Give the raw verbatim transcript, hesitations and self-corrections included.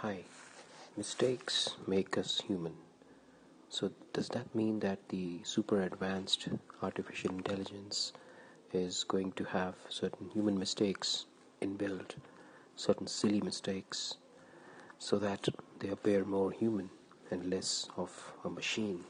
Hi, mistakes make us human. So does that mean that the super advanced artificial intelligence is going to have certain human mistakes inbuilt, certain silly mistakes, so that they appear more human and less of a machine?